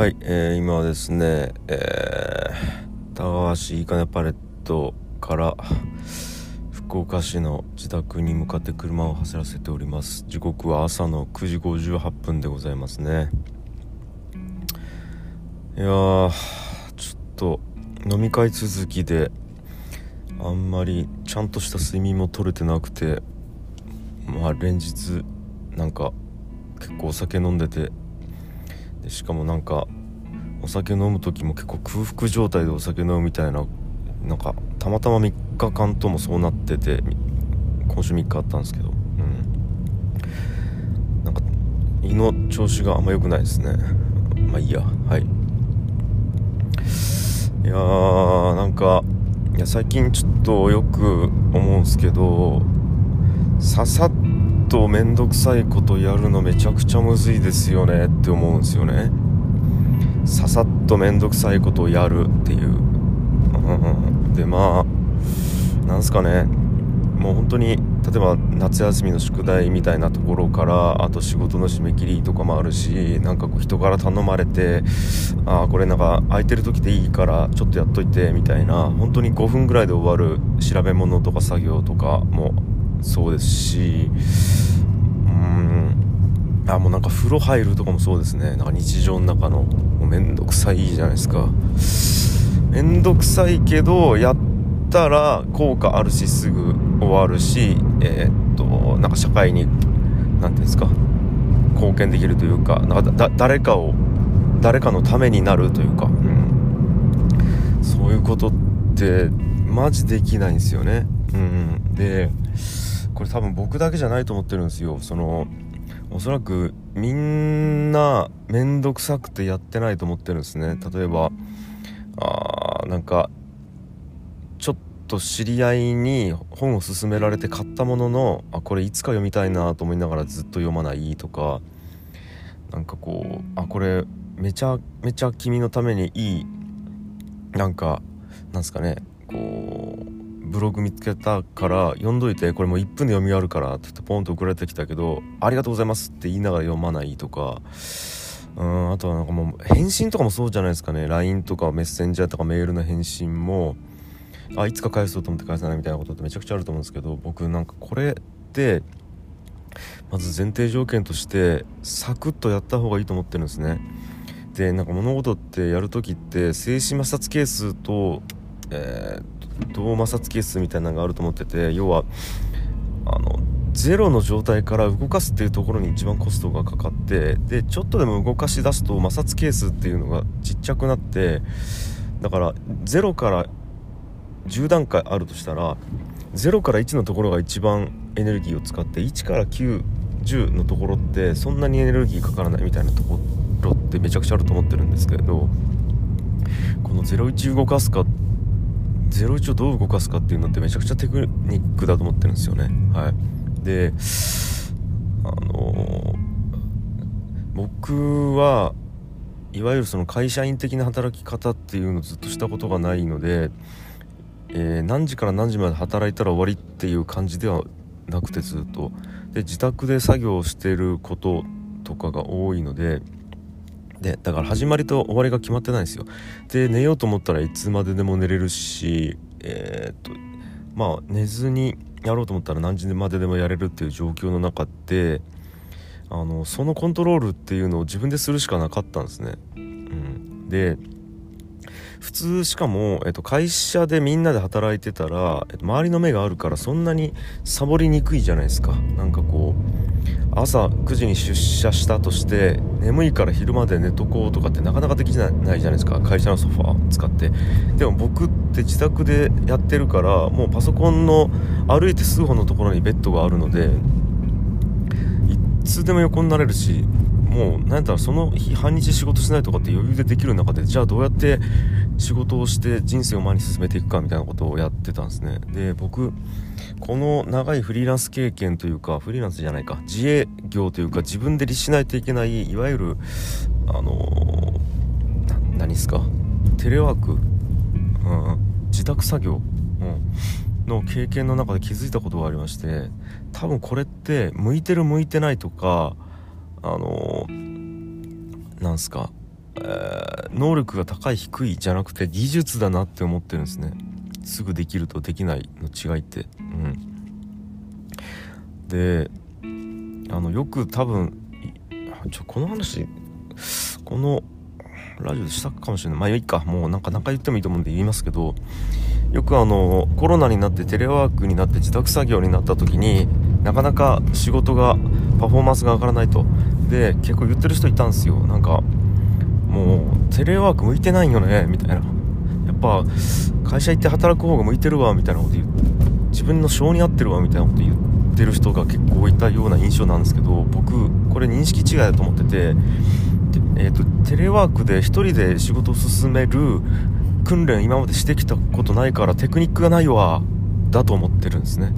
はい、今はですね、高橋いいかねパレットから福岡市の自宅に向かって車を走らせております。時刻は朝の9時58分でございますね。いやー、ちょっと飲み会続きであんまりちゃんとした睡眠も取れてなくて、連日なんか結構お酒飲んでて、でしかもなんかお酒飲む時も結構空腹状態でお酒飲むみたいな、なんかたまたま3日間ともそうなってて、今週3日あったんですけど、なんか胃の調子があんま良くないですね。まあいいや、はい。いやー、なんかいや最近ちょっとよく思うんですけど、ささっとめんどくさいことやるのめちゃくちゃむずいですよねって思うんですよね。ささっとめんどくさいことをやるっていう、でなんすかね、もう本当に例えば夏休みの宿題みたいなところから、あと仕事の締め切りとかもあるし、なんかこう人から頼まれて、これなんか空いてる時でいいからちょっとやっといてみたいな、本当に5分ぐらいで終わる調べ物とか作業とかもそうですし、もうなんか風呂入るとかもそうですね。なんか日常の中のもうめんどくさいじゃないですか。めんどくさいけどやったら効果あるし、すぐ終わるし、なんか社会になんていうんですか、貢献できるというか、なんか誰かのためになるというか、そういうことってマジできないんですよね。でこれ多分僕だけじゃないと思ってるんですよ。おそらくみんなめんどくさくてやってないと思ってるんですね。例えばなんかちょっと知り合いに本を勧められて買ったものの、これいつか読みたいなと思いながらずっと読まないとか、なんかこうこれめちゃめちゃ君のためにいい、なんかなんすかね、こうブログ見つけたから読んどいて、これもう1分で読み終わるからって言ってポンと送られてきたけど、ありがとうございますって言いながら読まないとか、あとはなんかもう返信とかもそうじゃないですかね。 LINE とかメッセンジャーとかメールの返信もいつか返そうと思って返さないみたいなことってめちゃくちゃあると思うんですけど、僕なんかこれってまず前提条件としてサクッとやった方がいいと思ってるんですね。でなんか物事ってやるときって静止摩擦係数と動摩擦係数みたいなのがあると思ってて、要はゼロの状態から動かすっていうところに一番コストがかかって、でちょっとでも動かし出すと摩擦係数っていうのがちっちゃくなって、だからゼロから10段階あるとしたら、ゼロから1のところが一番エネルギーを使って、1から9、10のところってそんなにエネルギーかからないみたいなところってめちゃくちゃあると思ってるんですけれど、この01動かすか01をどう動かすかっていうのってめちゃくちゃテクニックだと思ってるんですよね。で僕はいわゆるその会社員的な働き方っていうのをずっとしたことがないので、何時から何時まで働いたら終わりっていう感じではなくて、ずっとで自宅で作業してることとかが多いので、だから始まりと終わりが決まってないんですよ。で寝ようと思ったらいつまででも寝れるし、寝ずにやろうと思ったら何時まででもやれるっていう状況の中で、そのコントロールっていうのを自分でするしかなかったんですね。で普通しかも、会社でみんなで働いてたら、周りの目があるからそんなにサボりにくいじゃないですか。なんかこう朝9時に出社したとして、眠いから昼まで寝とこうとかってなかなかできないじゃないですか、会社のソファー使って。でも僕って自宅でやってるから、もうパソコンの歩いて数歩のところにベッドがあるので、いつでも横になれるし、もう何やったらその日半日仕事しないとかって余裕でできる中で、じゃあどうやって仕事をして人生を前に進めていくかみたいなことをやってたんですね。で僕この長いフリーランス経験というか、フリーランスじゃないか、自営業というか、自分で律しないといけない、いわゆる何ですか、テレワーク、自宅作業、の経験の中で気づいたことがありまして、多分これって向いてる向いてないとか、なんすか、能力が高い低いじゃなくて技術だなって思ってるんですね。すぐできるとできないの違いって、でよく多分この話このラジオでしたかもしれない。まあいいか、もうなんか何回言ってもいいと思うんで言いますけど、よくコロナになってテレワークになって自宅作業になった時になかなか仕事がパフォーマンスが上がらないと、で結構言ってる人いたんですよ。なんかもうテレワーク向いてないよねみたいな、やっぱ会社行って働く方が向いてるわみたいなこと言う、自分の性に合ってるわみたいなこと言ってる人が結構いたような印象なんですけど、僕これ認識違いだと思ってて、テレワークで一人で仕事を進める訓練今までしてきたことないからテクニックがないわだと思ってるんですね、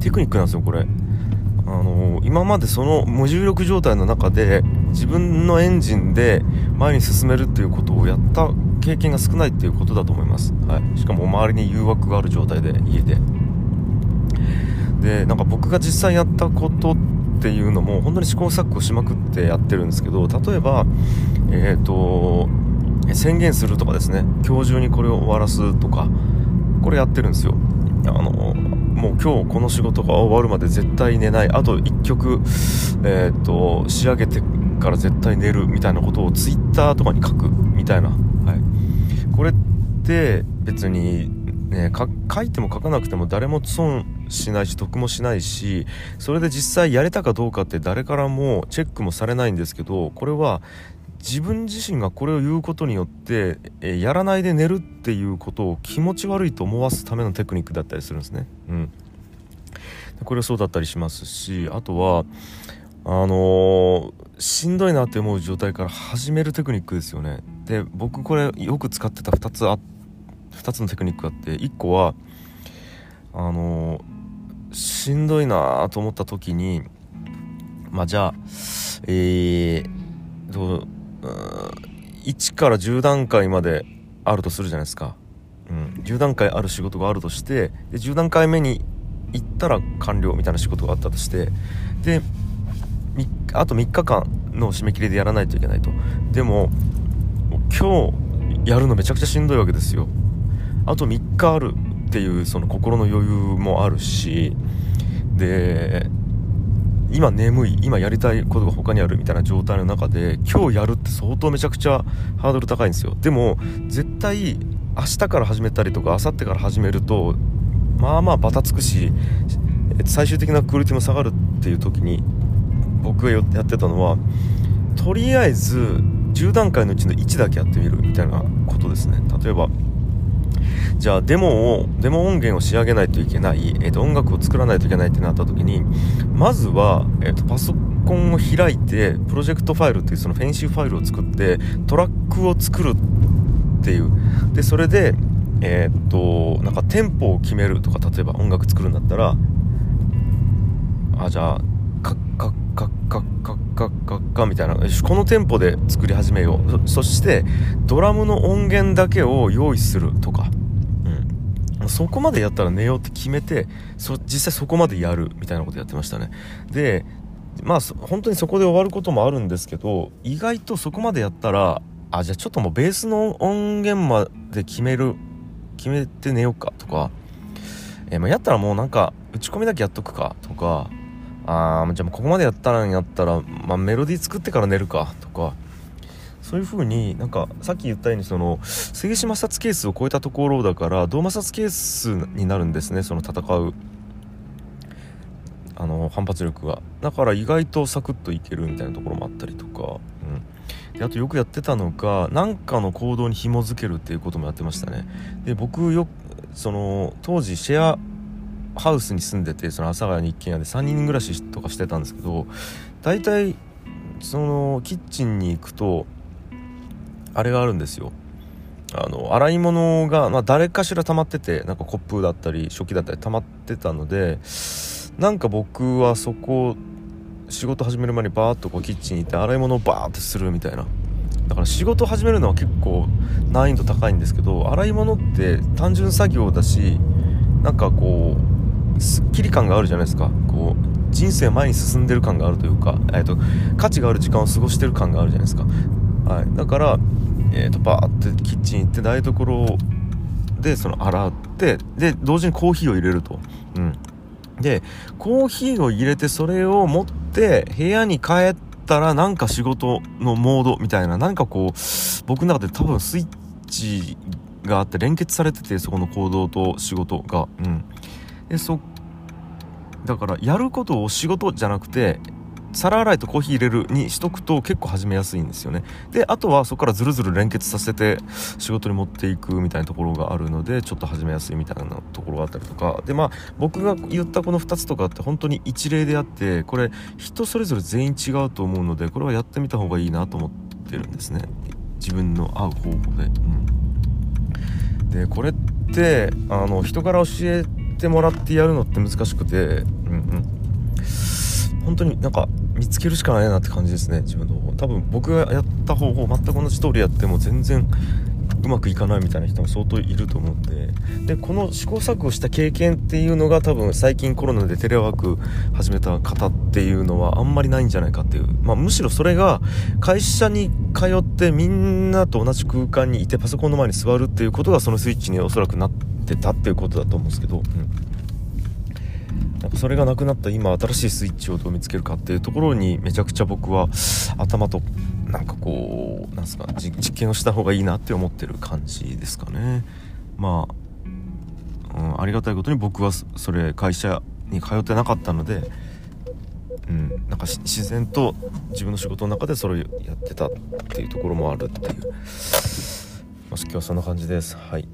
テクニックなんですよこれ。今までその無重力状態の中で自分のエンジンで前に進めるっていうことをやった経験が少ないっていうことだと思います、しかも周りに誘惑がある状態で家でで、なんか僕が実際やったことっていうのも本当に試行錯誤しまくってやってるんですけど、例えば宣言するとかですね、今日中にこれを終わらすとか、これやってるんですよ。もう今日この仕事が終わるまで絶対寝ない、あと1曲、仕上げてから絶対寝るみたいなことをツイッターとかに書くみたいな、これって別に、書いても書かなくても誰も損しないし得もしないし、それで実際やれたかどうかって誰からもチェックもされないんですけど、これは自分自身がこれを言うことによってやらないで寝るっていうことを気持ち悪いと思わすためのテクニックだったりするんですね、これはそうだったりしますし、あとはしんどいなって思う状態から始めるテクニックですよね。で僕これよく使ってた2つのテクニックがあって、1個はしんどいなと思った時に、じゃあ1から10段階まであるとするじゃないですか、10段階ある仕事があるとして、で10段階目に行ったら完了みたいな仕事があったとして、であと3日間の締め切りでやらないといけないと。でも今日やるのめちゃくちゃしんどいわけですよ。あと3日あるっていうその心の余裕もあるし、で今眠い、今やりたいことが他にあるみたいな状態の中で今日やるって相当めちゃくちゃハードル高いんですよ。でも絶対明日から始めたりとか明後日から始めるとバタつくし、最終的なクオリティも下がるっていう時に僕がやってたのは、とりあえず10段階のうちの1だけやってみるみたいなことですね。例えばじゃあデモ音源を仕上げないといけない、音楽を作らないといけないってなった時に、まずは、パソコンを開いてプロジェクトファイルっていうそのフェンシーファイルを作ってトラックを作るっていう、でそれで、なんかテンポを決めるとか、例えば音楽作るんだったらじゃあカッカッカッカッカッカッカッカみたいな、このテンポで作り始めよう、 そしてドラムの音源だけを用意するとか、そこまでやったら寝ようって決めて実際そこまでやるみたいなことやってましたね。で本当にそこで終わることもあるんですけど、意外とそこまでやったらじゃあちょっともうベースの音源まで決めて寝ようかとか、やったらもうなんか打ち込みだけやっとくかとか、じゃあもうここまでやったら、メロディー作ってから寝るかとか、そういう風になんかさっき言ったようにその制御摩擦係数を超えたところだから動摩擦係数になるんですね、その戦う反発力が。だから意外とサクッといけるみたいなところもあったりとか、であとよくやってたのが何かの行動に紐づけるっていうこともやってましたね。で僕その当時シェアハウスに住んでて、その阿佐ヶ谷に一軒家で3人暮らしとかしてたんですけど、大体そのキッチンに行くとあれがあるんですよ。洗い物が、誰かしら溜まってて、なんかコップだったり食器だったり溜まってたので、なんか僕はそこ仕事始める前にバーッとこうキッチンに行って洗い物をバーッとするみたいな。だから仕事始めるのは結構難易度高いんですけど、洗い物って単純作業だし、なんかこうすっきり感があるじゃないですか。こう人生前に進んでる感があるというか、価値がある時間を過ごしてる感があるじゃないですか。はい、だから、バーってキッチン行って台所でその洗って、で同時にコーヒーを入れると、でコーヒーを入れてそれを持って部屋に帰ったらなんか仕事のモードみたいな、なんかこう僕の中で多分スイッチがあって連結されてて、そこの行動と仕事が、でだからやることを仕事じゃなくて皿洗いとコーヒー入れるにしとくと結構始めやすいんですよね。であとはそこからずるずる連結させて仕事に持っていくみたいなところがあるので、ちょっと始めやすいみたいなところがあったりとかで、まあ僕が言ったこの2つとかって本当に一例であって、これ人それぞれ全員違うと思うので、これはやってみた方がいいなと思ってるんですね、自分の合う方法で、でこれって人から教えてもらってやるのって難しくて、本当になんか見つけるしかないなって感じですね、自分の方法。多分僕がやった方法全く同じ通りやっても全然うまくいかないみたいな人も相当いると思うんで、この試行錯誤した経験っていうのが多分最近コロナでテレワーク始めた方っていうのはあんまりないんじゃないかっていう、むしろそれが会社に通ってみんなと同じ空間にいてパソコンの前に座るっていうことがそのスイッチにおそらくなってたっていうことだと思うんですけど、なんかそれがなくなった今、新しいスイッチをどう見つけるかっていうところにめちゃくちゃ僕は頭となんかこうなんすか実験をした方がいいなって思ってる感じですかね。ありがたいことに僕はそれ会社に通ってなかったので、なんか自然と自分の仕事の中でそれをやってたっていうところもあるっていう、今日はそんな感じです。はい。